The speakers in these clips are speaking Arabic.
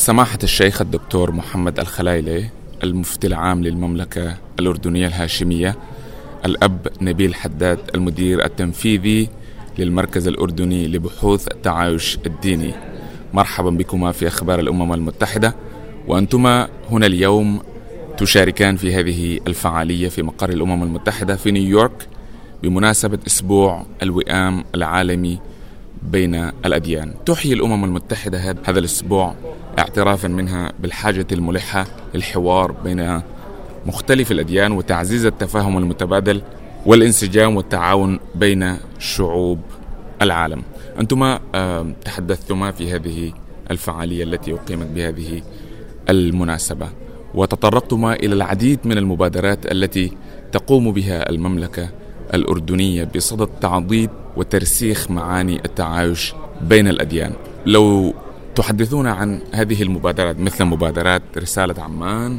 سماحة الشيخ الدكتور محمد الخلايلة، المفتي العام للمملكة الأردنية الهاشمية، الأب نبيل حداد، المدير التنفيذي للمركز الأردني لبحوث التعايش الديني، مرحبا بكما في أخبار الأمم المتحدة. وأنتما هنا اليوم تشاركان في هذه الفعالية في مقر الأمم المتحدة في نيويورك بمناسبة أسبوع الوئام العالمي بين الأديان. تحيي الأمم المتحدة هذا الأسبوع اعترافا منها بالحاجة الملحة للحوار بين مختلف الأديان وتعزيز التفاهم المتبادل والانسجام والتعاون بين شعوب العالم. أنتما تحدثتما في هذه الفعالية التي أقيمت بهذه المناسبة، وتطرقتما إلى العديد من المبادرات التي تقوم بها المملكة الأردنية بصدد تعضيد وترسيخ معاني التعايش بين الأديان. لو تحدثونا عن هذه المبادرات، مثل مبادرات رسالة عمان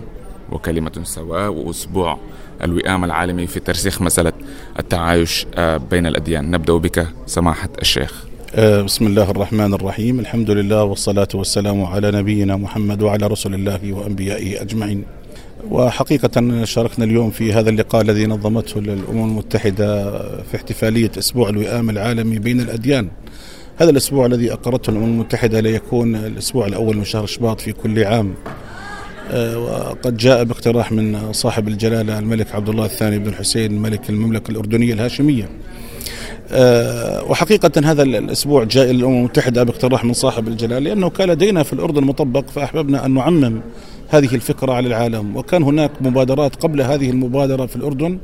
وكلمة سوا وأسبوع الوئام العالمي في ترسيخ مسألة التعايش بين الأديان. نبدأ بك سماحة الشيخ. بسم الله الرحمن الرحيم، الحمد لله والصلاة والسلام على نبينا محمد وعلى رسول الله وأنبيائه أجمعين. وحقيقة شاركنا اليوم في هذا اللقاء الذي نظمته الأمم المتحدة في احتفالية أسبوع الوئام العالمي بين الأديان. هذا الأسبوع الذي أقرته الأمم المتحدة ليكون الأسبوع الأول من شهر شباط في كل عام، وقد جاء باقتراح من صاحب الجلالة الملك عبد الله الثاني بن حسين ملك المملكة الأردنية الهاشمية. وحقيقة هذا الأسبوع جاء الأمم المتحدة باقتراح من صاحب الجلالة، لأنه كان لدينا في الأردن مطبق، فأحببنا أن نعمم هذه الفكرة على العالم. وكان هناك مبادرات قبل هذه المبادرة في الأردن،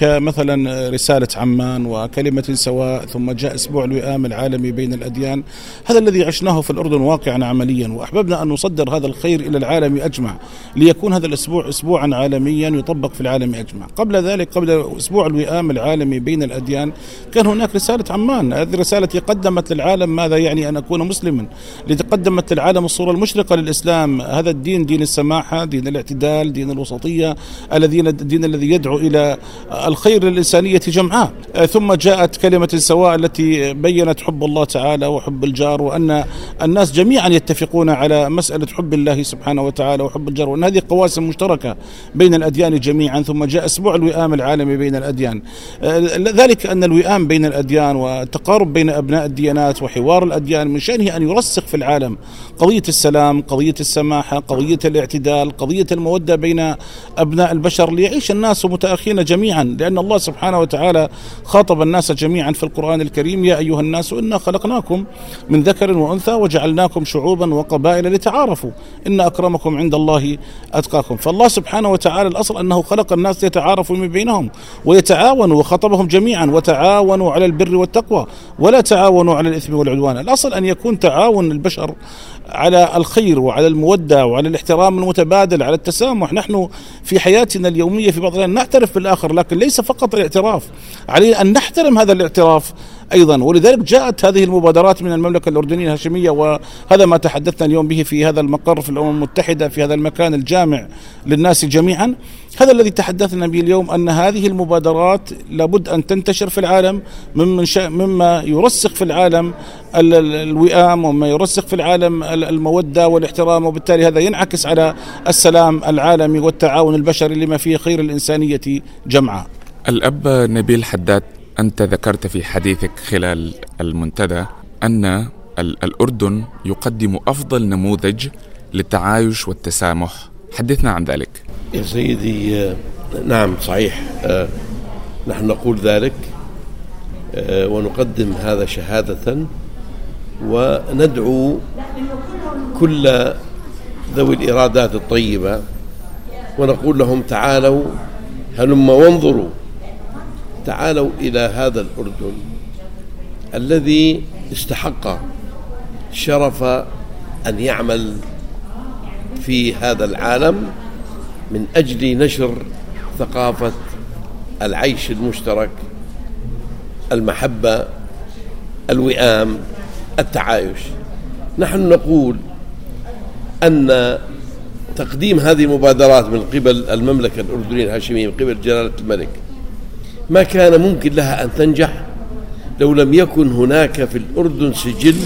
كمثلا رسالة عمان وكلمة سواء، ثم جاء أسبوع الوئام العالمي بين الأديان. هذا الذي عشناه في الأردن واقعا عمليا، وأحببنا أن نصدر هذا الخير إلى العالم أجمع، ليكون هذا الأسبوع أسبوعا عالميا يطبق في العالم أجمع. قبل ذلك، قبل أسبوع الوئام العالمي بين الأديان، كان هناك رسالة عمان. هذه الرسالة قدمت للعالم ماذا يعني أن أكون مسلما، لتقدمت للعالم الصورة المشرقة للإسلام، هذا الدين، دين السماحة، دين الاعتدال، دين الوسطية، الدين الذي يدعو إلى الخير للإنسانية جمعاء. ثم جاءت كلمة سواء التي بيّنت حب الله تعالى وحب الجار، وأن الناس جميعا يتفقون على مسألة حب الله سبحانه وتعالى وحب الجار، وأن هذه قواسم مشتركة بين الأديان جميعا. ثم جاء أسبوع الوئام العالمي بين الأديان، ذلك أن الوئام بين الأديان والتقارب بين أبناء الديانات وحوار الأديان من شأنه أن يرسخ في العالم قضية السلام، قضية السماحة، قضية الاعتدال، قضية المودة بين أبناء البشر، ليعيش الناس متأخين جميعا، لأن الله سبحانه وتعالى خاطب الناس جميعا في القرآن الكريم: يا أيها الناس إنا خلقناكم من ذكر وأنثى وجعلناكم شعوبا وقبائل لتعارفوا إن أكرمكم عند الله أتقاكم. فالله سبحانه وتعالى الأصل أنه خلق الناس يتعارفوا من بينهم ويتعاونوا، وخطبهم جميعا: وتعاونوا على البر والتقوى ولا تعاونوا على الإثم والعدوان. الأصل أن يكون تعاون البشر على الخير وعلى المودة وعلى الاحترام المتبادل، على التسامح. نحن في حياتنا اليومية في بعضنا نعترف بالآخر، لكن ليس فقط الاعتراف، علينا أن نحترم هذا الاعتراف أيضا. ولذلك جاءت هذه المبادرات من المملكة الأردنية الهاشمية، وهذا ما تحدثنا اليوم به في هذا المقر في الأمم المتحدة، في هذا المكان الجامع للناس جميعا. هذا الذي تحدثنا به اليوم، أن هذه المبادرات لابد أن تنتشر في العالم، مما يرسخ في العالم الوئام، وما يرسخ في العالم المودة والاحترام، وبالتالي هذا ينعكس على السلام العالمي والتعاون البشري لما فيه خير الإنسانية جمعاء. الأب نبيل حداد، أنت ذكرت في حديثك خلال المنتدى أن الأردن يقدم أفضل نموذج للتعايش والتسامح، حدثنا عن ذلك يا سيدي. نعم صحيح، نحن نقول ذلك ونقدم هذا شهادة، وندعو كل ذوي الإرادات الطيبة ونقول لهم: تعالوا هلم وانظروا، تعالوا إلى هذا الأردن الذي استحق شرف أن يعمل في هذا العالم من أجل نشر ثقافة العيش المشترك، المحبة، الوئام، التعايش. نحن نقول أن تقديم هذه المبادرات من قبل المملكة الأردنية الهاشمية، من قبل جلالة الملك، ما كان ممكن لها أن تنجح لو لم يكن هناك في الأردن سجل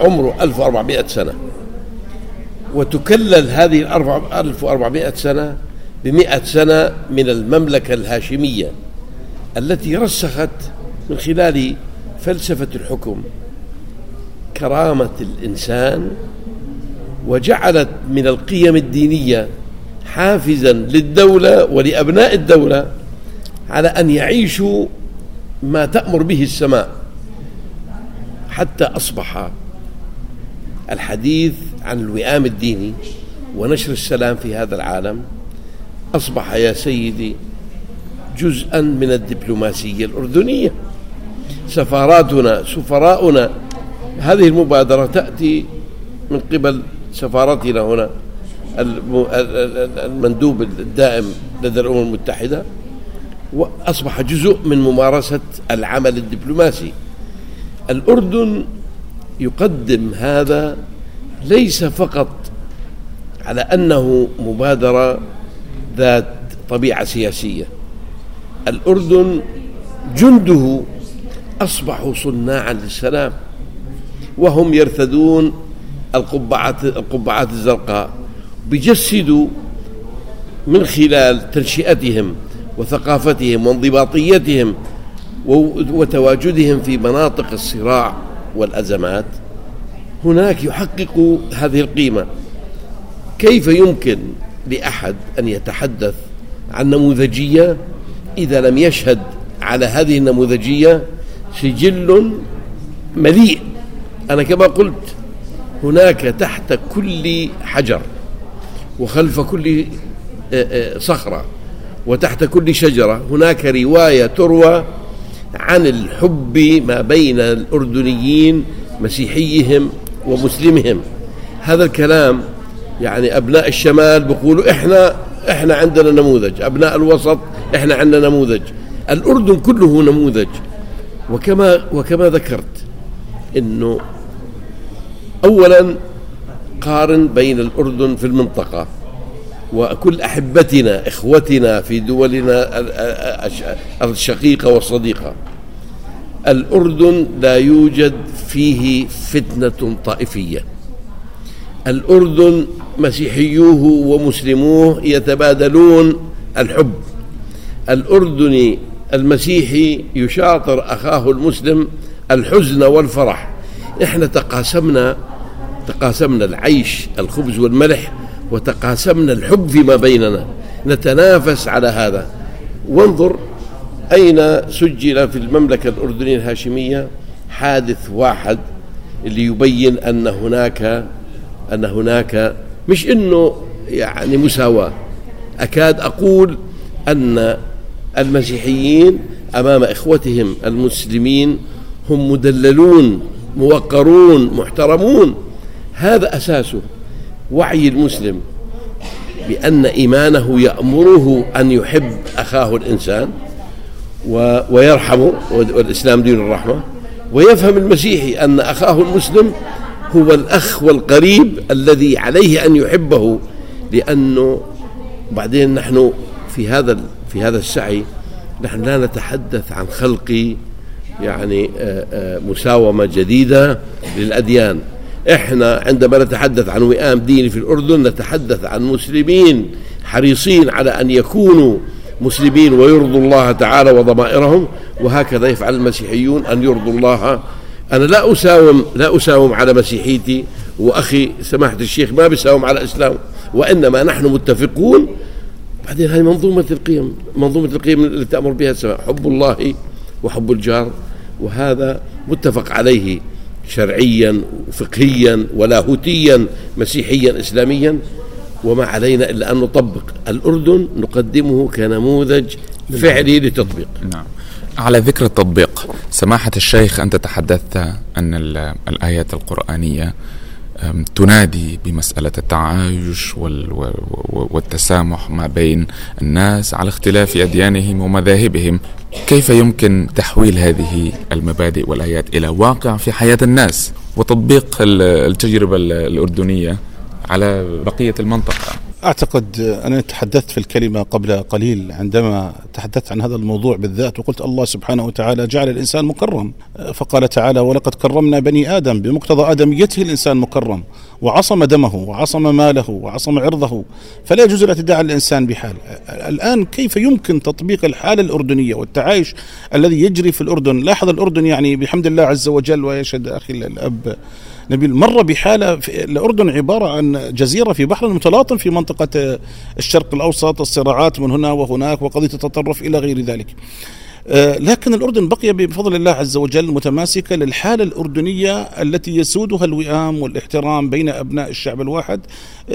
عمره 1400 سنة، وتكلل هذه 1400 سنة ب100 سنة من المملكة الهاشمية التي رسخت من خلال فلسفة الحكم كرامة الإنسان، وجعلت من القيم الدينية حافزا للدولة ولأبناء الدولة على أن يعيشوا ما تأمر به السماء، حتى أصبح الحديث عن الوئام الديني ونشر السلام في هذا العالم أصبح يا سيدي جزءا من الدبلوماسية الأردنية. سفاراتنا سفراؤنا، هذه المبادرة تأتي من قبل سفارتنا هنا، المندوب الدائم لدى الأمم المتحدة، وأصبح جزء من ممارسة العمل الدبلوماسي. الأردن يقدم هذا ليس فقط على أنه مبادرة ذات طبيعة سياسية، الأردن جنده أصبحوا صناعا للسلام، وهم يرتدون القبعات الزرقاء، بيجسدوا من خلال تنشئتهم وثقافتهم وانضباطيتهم وتواجدهم في مناطق الصراع والأزمات، هناك يحققوا هذه القيمة. كيف يمكن لأحد أن يتحدث عن نموذجية إذا لم يشهد على هذه النموذجية سجل مليء؟ أنا كما قلت، هناك تحت كل حجر وخلف كل صخرة وتحت كل شجرة هناك رواية تروى عن الحب ما بين الأردنيين مسيحيهم ومسلمهم. هذا الكلام يعني أبناء الشمال بيقولوا إحنا عندنا نموذج، أبناء الوسط إحنا عندنا نموذج، الأردن كله نموذج. وكما ذكرت إنه أولا قارن بين الأردن في المنطقة وكل أحبتنا إخوتنا في دولنا الشقيقة والصديقة، الأردن لا يوجد فيه فتنة طائفية، الأردن مسيحيوه ومسلموه يتبادلون الحب، الأردني المسيحي يشاطر أخاه المسلم الحزن والفرح. إحنا تقاسمنا العيش الخبز والملح، وتقاسمنا الحب فيما بيننا، نتنافس على هذا. وانظر أين سجل في المملكة الأردنية الهاشمية حادث واحد اللي يبين أن هناك مش إنه يعني مساواة، أكاد أقول أن المسيحيين أمام إخوتهم المسلمين هم مدللون موقرون محترمون. هذا أساسه وعي المسلم بأن إيمانه يأمره أن يحب أخاه الإنسان ويرحمه، والإسلام دين الرحمة، ويفهم المسيحي أن أخاه المسلم هو الأخ والقريب الذي عليه أن يحبه، لأنه بعدين نحن في هذا السعي نحن لا نتحدث عن خلق يعني مساومة جديدة للأديان. إحنا عندما نتحدث عن وئام ديني في الأردن نتحدث عن مسلمين حريصين على أن يكونوا مسلمين ويرضوا الله تعالى وضمائرهم، وهكذا يفعل المسيحيون أن يرضوا الله. أنا لا أساوم على مسيحيتي، وأخي سماحة الشيخ ما بيساوم على إسلامه، وإنما نحن متفقون. بعدين هذه منظومة القيم اللي تأمر بها السماء، حب الله وحب الجار، وهذا متفق عليه شرعيا وفقهيا ولاهوتيا مسيحيا إسلاميا، وما علينا إلا أن نطبق. الأردن نقدمه كنموذج فعلي لتطبيق. نعم، على ذكر التطبيق سماحة الشيخ، أنت تحدثت أن الآيات القرآنية تنادي بمسألة التعايش والتسامح ما بين الناس على اختلاف أديانهم ومذاهبهم. كيف يمكن تحويل هذه المبادئ والآيات إلى واقع في حياة الناس وتطبيق التجربة الأردنية على بقية المنطقة؟ أعتقد أنا تحدثت في الكلمة قبل قليل عندما تحدثت عن هذا الموضوع بالذات، وقلت الله سبحانه وتعالى جعل الإنسان مكرم، فقال تعالى ولقد كرمنا بني آدم، بمقتضى آدميته الإنسان مكرم، وعصم دمه وعصم ماله وعصم عرضه، فلا يجوز الاعتداء على الإنسان بحال. الآن كيف يمكن تطبيق الحالة الأردنية والتعايش الذي يجري في الأردن؟ لاحظ الأردن يعني بحمد الله عز وجل، ويشهد أخي الأب نبيل، مر بحالة في الأردن عبارة عن جزيرة في بحر متلاطم في منطقة الشرق الأوسط، الصراعات من هنا وهناك وقضية التطرف إلى غير ذلك، لكن الأردن بقي بفضل الله عز وجل متماسكة للحالة الأردنية التي يسودها الوئام والاحترام بين أبناء الشعب الواحد،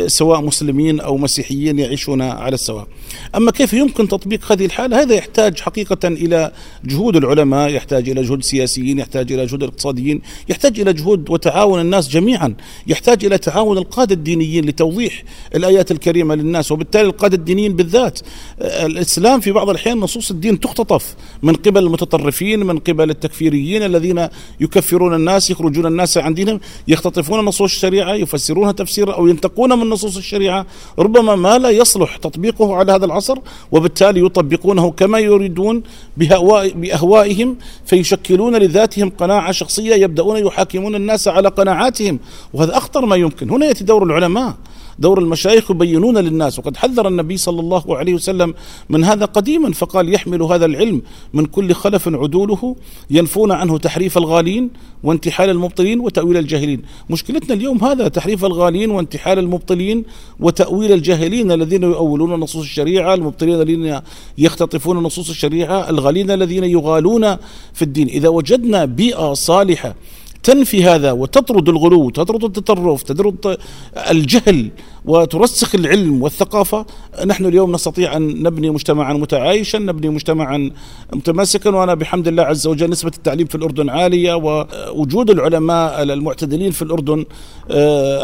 سواء مسلمين أو مسيحيين يعيشون على السواء. أما كيف يمكن تطبيق هذه الحالة؟ هذا يحتاج حقيقة إلى جهود العلماء، يحتاج إلى جهود سياسيين، يحتاج إلى جهود اقتصاديين، يحتاج إلى جهود وتعاون الناس جميعا، يحتاج إلى تعاون القادة الدينيين لتوضيح الآيات الكريمة للناس، وبالتالي القادة الدينيين بالذات. الإسلام في بعض الأحيان نصوص الدين تختطف من قبل المتطرفين، من قبل التكفيريين الذين يكفرون الناس، يخرجون الناس عن دينهم، يختطفون نصوص الشريعة، يفسرونها تفسيرا أو ينتقون من نصوص الشريعة ربما ما لا يصلح تطبيقه على هذا العصر، وبالتالي يطبقونه كما يريدون بأهوائهم، فيشكلون لذاتهم قناعة شخصية، يبدأون يحاكمون الناس على قناعاتهم، وهذا أخطر ما يمكن. هنا يأتي دور العلماء، دور المشايخ يبينون للناس، وقد حذر النبي صلى الله عليه وسلم من هذا قديما، فقال يحمل هذا العلم من كل خلف عدوله، ينفون عنه تحريف الغالين وانتحال المبطلين وتأويل الجاهلين. مشكلتنا اليوم هذا تحريف الغالين وانتحال المبطلين وتأويل الجاهلين الذين يؤولون نصوص الشريعة، المبطلين الذين يختطفون نصوص الشريعة، الغالين الذين يغالون في الدين. إذا وجدنا بيئة صالحة تنفي هذا وتطرد الغلو وتطرد التطرف، تطرد الجهل وترسخ العلم والثقافة، نحن اليوم نستطيع أن نبني مجتمعا متعايشا، نبني مجتمعا متماسكا. وأنا بحمد الله عز وجل نسبة التعليم في الأردن عالية، ووجود العلماء المعتدلين في الأردن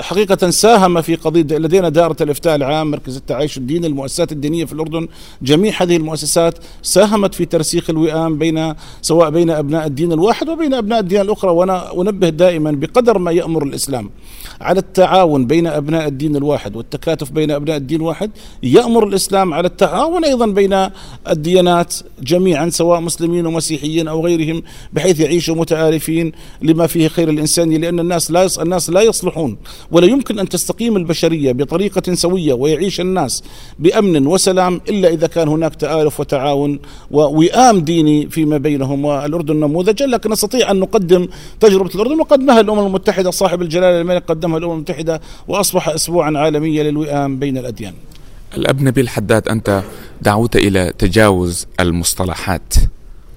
حقيقة ساهم في قضية. لدينا دائرة الإفتاء العام، مركز التعايش الديني، المؤسسات الدينية في الأردن، جميع هذه المؤسسات ساهمت في ترسيخ الوئام سواء بين أبناء الدين الواحد وبين أبناء الدين الأخرى. ونبه دائما بقدر ما يأمر الإسلام على التعاون بين أبناء الدين الواحد والتكاتف بين أبناء الدين الواحد، يأمر الإسلام على التعاون أيضا بين الديانات جميعا، سواء مسلمين ومسيحيين أو غيرهم، بحيث يعيشوا متعارفين لما فيه خير الإنساني، لأن الناس لا يصلحون ولا يمكن أن تستقيم البشرية بطريقة سوية ويعيش الناس بأمن وسلام إلا إذا كان هناك تآلف وتعاون ووئام ديني فيما بينهم. والأردن نموذجا، لكن نستطيع أن نقدم تجربة الأردن، وقدمها الأمم المتحدة، صاحب الجلالة الملك قدمها الأمم المتحدة، وأصبح أسبوعا عالميا للوئام بين الأديان. الأب نبيل حداد، أنت دعوت إلى تجاوز المصطلحات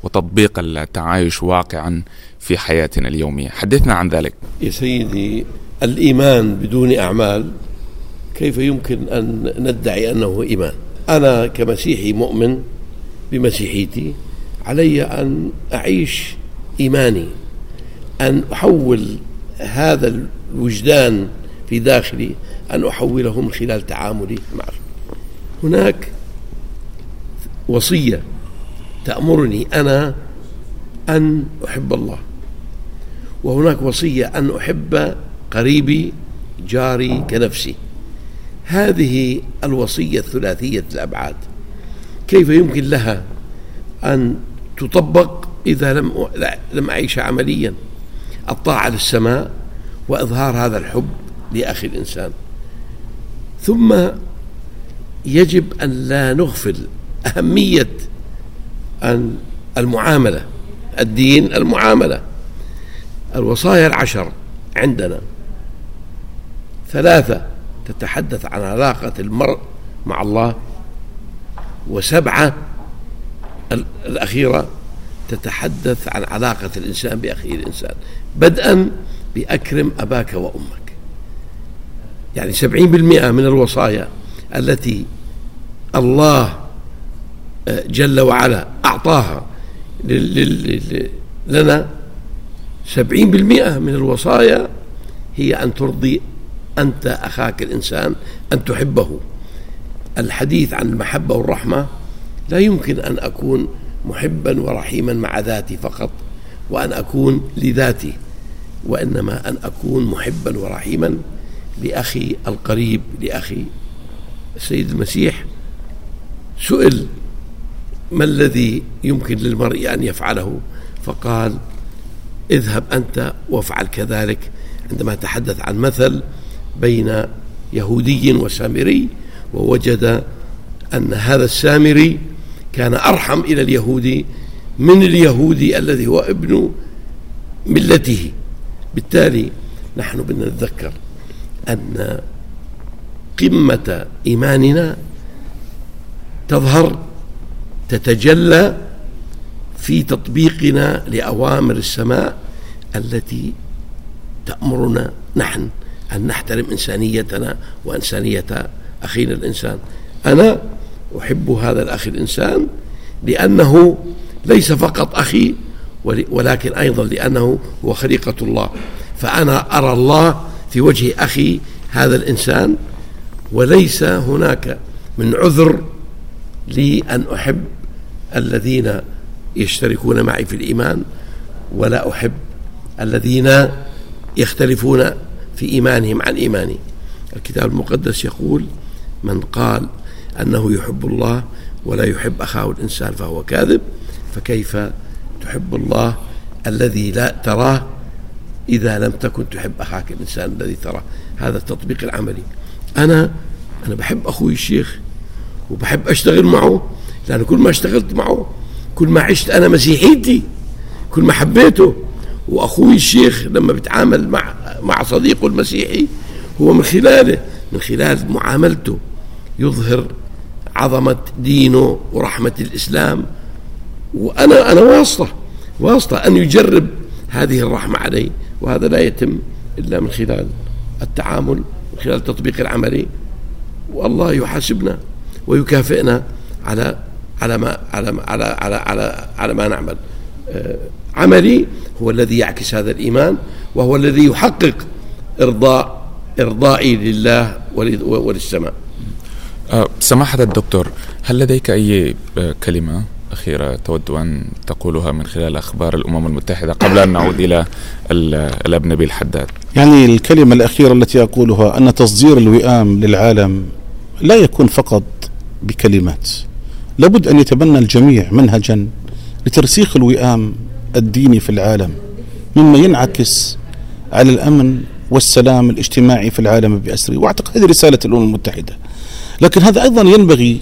وتطبيق التعايش واقعا في حياتنا اليومية، حدثنا عن ذلك. يا سيدي، الإيمان بدون أعمال كيف يمكن أن ندعي أنه إيمان؟ أنا كمسيحي مؤمن بمسيحيتي، علي أن أعيش إيماني، أن أحول هذا الوجدان في داخلي، أن أحوله من خلال تعاملي معه. هناك وصية تأمرني أنا أن أحب الله، وهناك وصية أن أحب قريبي جاري كنفسي. هذه الوصية الثلاثية الأبعاد كيف يمكن لها أن تطبق إذا لم أعيش عمليا؟ الطاعة للسماء وإظهار هذا الحب لأخي الإنسان. ثم يجب أن لا نغفل أهمية المعاملة، الدين المعاملة. الوصايا 10 عندنا، 3 تتحدث عن علاقة المرء مع الله، و7 الأخيرة تتحدث عن علاقة الإنسان بأخيه الإنسان، بدءا بأكرم أباك وأمك. يعني 70% من الوصايا التي الله جل وعلا أعطاها لنا، 70% من الوصايا هي أن ترضي أنت أخاك الإنسان، أن تحبه. الحديث عن المحبة والرحمة، لا يمكن أن أكون محبا ورحيما مع ذاتي فقط وأن أكون لذاتي، وإنما أن أكون محبا ورحيما لأخي القريب، لأخي السيد المسيح سئل ما الذي يمكن للمرء أن يفعله، فقال اذهب أنت وافعل كذلك، عندما تحدث عن مثل بين يهودي وسامري، ووجد أن هذا السامري كان أرحم إلى اليهودي من اليهودي الذي هو ابن ملته. بالتالي نحن بدنا نتذكر أن قمة إيماننا تظهر تتجلى في تطبيقنا لأوامر السماء التي تأمرنا نحن أن نحترم إنسانيتنا وإنسانية أخينا الإنسان. أنا أحب هذا الأخ الإنسان لأنه ليس فقط أخي، ولكن أيضا لأنه هو خليقة الله، فأنا أرى الله في وجه أخي هذا الإنسان، وليس هناك من عذر لي أن أحب الذين يشتركون معي في الإيمان، ولا أحب الذين يختلفون في إيمانهم عن إيماني. الكتاب المقدس يقول من قال أنه يحب الله ولا يحب أخاه الإنسان فهو كاذب، فكيف تحب الله الذي لا تراه إذا لم تكن تحب أخاك الإنسان الذي تراه. هذا التطبيق العملي. أنا بحب أخوي الشيخ وبحب أشتغل معه، لأن كل ما اشتغلت معه كل ما عشت أنا مسيحيتي، كل ما حبيته. وأخوي الشيخ لما بتعامل مع صديقه المسيحي هو من خلال معاملته يظهر عظمة دينه ورحمة الإسلام، وأنا واسطة أن يجرب هذه الرحمة علي، وهذا لا يتم إلا من خلال التعامل، من خلال التطبيق العملي. والله يحاسبنا ويكافئنا على ما نعمل. عملي هو الذي يعكس هذا الإيمان، وهو الذي يحقق إرضائي لله وللسماء. سماحة الدكتور، هل لديك أي كلمة أخيرة تود أن تقولها من خلال أخبار الأمم المتحدة قبل أن نعود إلى الأب نبيل حداد؟ يعني الكلمة الأخيرة التي أقولها أن تصدير الوئام للعالم لا يكون فقط بكلمات، لابد أن يتبنى الجميع منهجا لترسيخ الوئام الديني في العالم، مما ينعكس على الأمن والسلام الاجتماعي في العالم بأسره. وأعتقد هذه رسالة الأمم المتحدة. لكن هذا أيضا ينبغي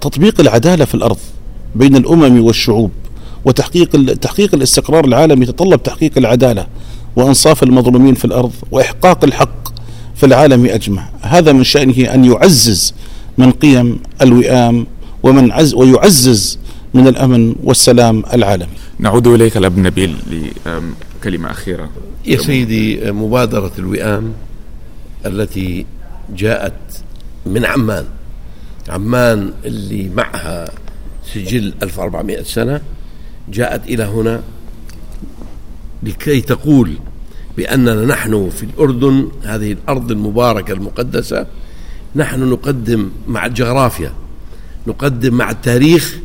تطبيق العدالة في الأرض بين الأمم والشعوب، وتحقيق الاستقرار العالمي يتطلب تحقيق العدالة وإنصاف المظلومين في الأرض وإحقاق الحق في العالم أجمع. هذا من شأنه أن يعزز من قيم الوئام ويعزز من الأمن والسلام العالمي. نعود إليك الأب نبيل لكلمة أخيرة. يا سيدي، مبادرة الوئام التي جاءت من عمان اللي معها سجل 1400 سنة، جاءت إلى هنا لكي تقول بأننا نحن في الأردن، هذه الأرض المباركة المقدسة، نحن نقدم مع الجغرافيا، نقدم مع التاريخ،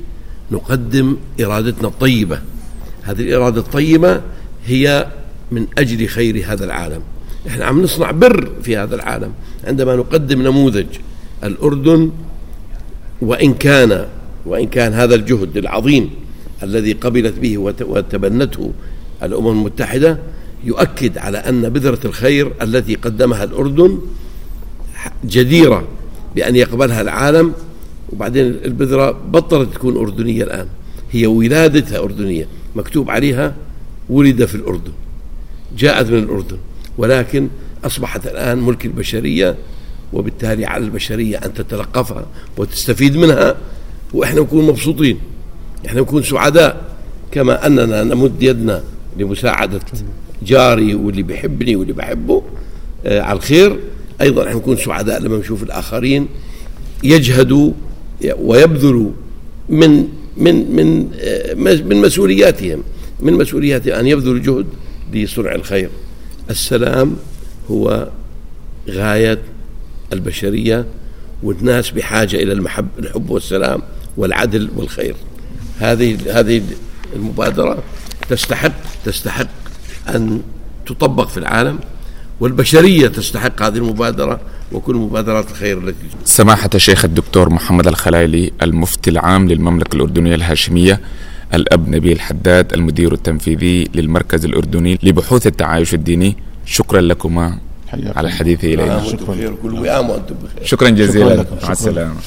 نقدم إرادتنا الطيبة. هذه الإرادة الطيبة هي من أجل خير هذا العالم. نحن عم نصنع بر في هذا العالم عندما نقدم نموذج الأردن. وإن كان هذا الجهد العظيم الذي قبلت به وتبنته الأمم المتحدة يؤكد على أن بذرة الخير التي قدمها الأردن جديرة بأن يقبلها العالم. وبعدين البذرة بطلت تكون أردنية، الآن هي ولادتها أردنية، مكتوب عليها ولد في الأردن، جاءت من الأردن، ولكن أصبحت الآن ملك البشرية، وبالتالي على البشرية أن تتلقفها وتستفيد منها، وإحنا نكون مبسوطين، إحنا نكون سعداء، كما أننا نمد يدنا لمساعدة جاري واللي بيحبني واللي بحبه على الخير. أيضا إحنا نكون سعداء لما نشوف الآخرين يجهدوا ويبذلوا من من من من مسؤولياتهم أن يبذلوا جهد لصنع الخير. السلام هو غاية البشرية، والناس بحاجة إلى الحب والسلام والعدل والخير. هذه المبادرة تستحق أن تطبق في العالم، والبشرية تستحق هذه المبادرة وكل مبادرات الخير التي. سماحة الشيخ الدكتور محمد الخلايلة المفتي العام للمملكة الأردنية الهاشمية، الأب نبيل حداد المدير التنفيذي للمركز الأردني لبحوث التعايش الديني، شكرا لكما على الحديث إلينا. شكرا جزيلا، مع السلامة.